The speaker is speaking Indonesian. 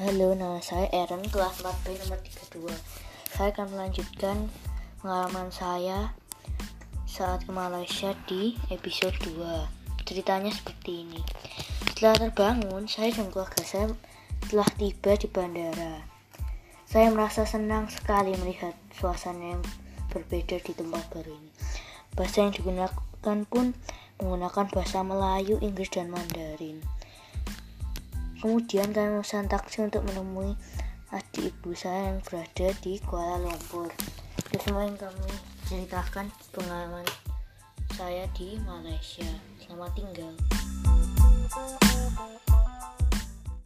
Halo, nama saya Aaron, kelas 4B nomor 32. Saya akan melanjutkan pengalaman saya saat ke Malaysia di episode 2. Ceritanya seperti ini. Setelah terbangun, saya dan keluarga saya telah tiba di bandara. Saya merasa senang sekali melihat suasana yang berbeda di tempat baru ini. Bahasa yang digunakan pun menggunakan bahasa Melayu, Inggris, dan Mandarin. Kemudian kami memesan taksi untuk menemui adik ibu saya yang berada di Kuala Lumpur. Itu semua yang kami ceritakan pengalaman saya di Malaysia. Selamat tinggal.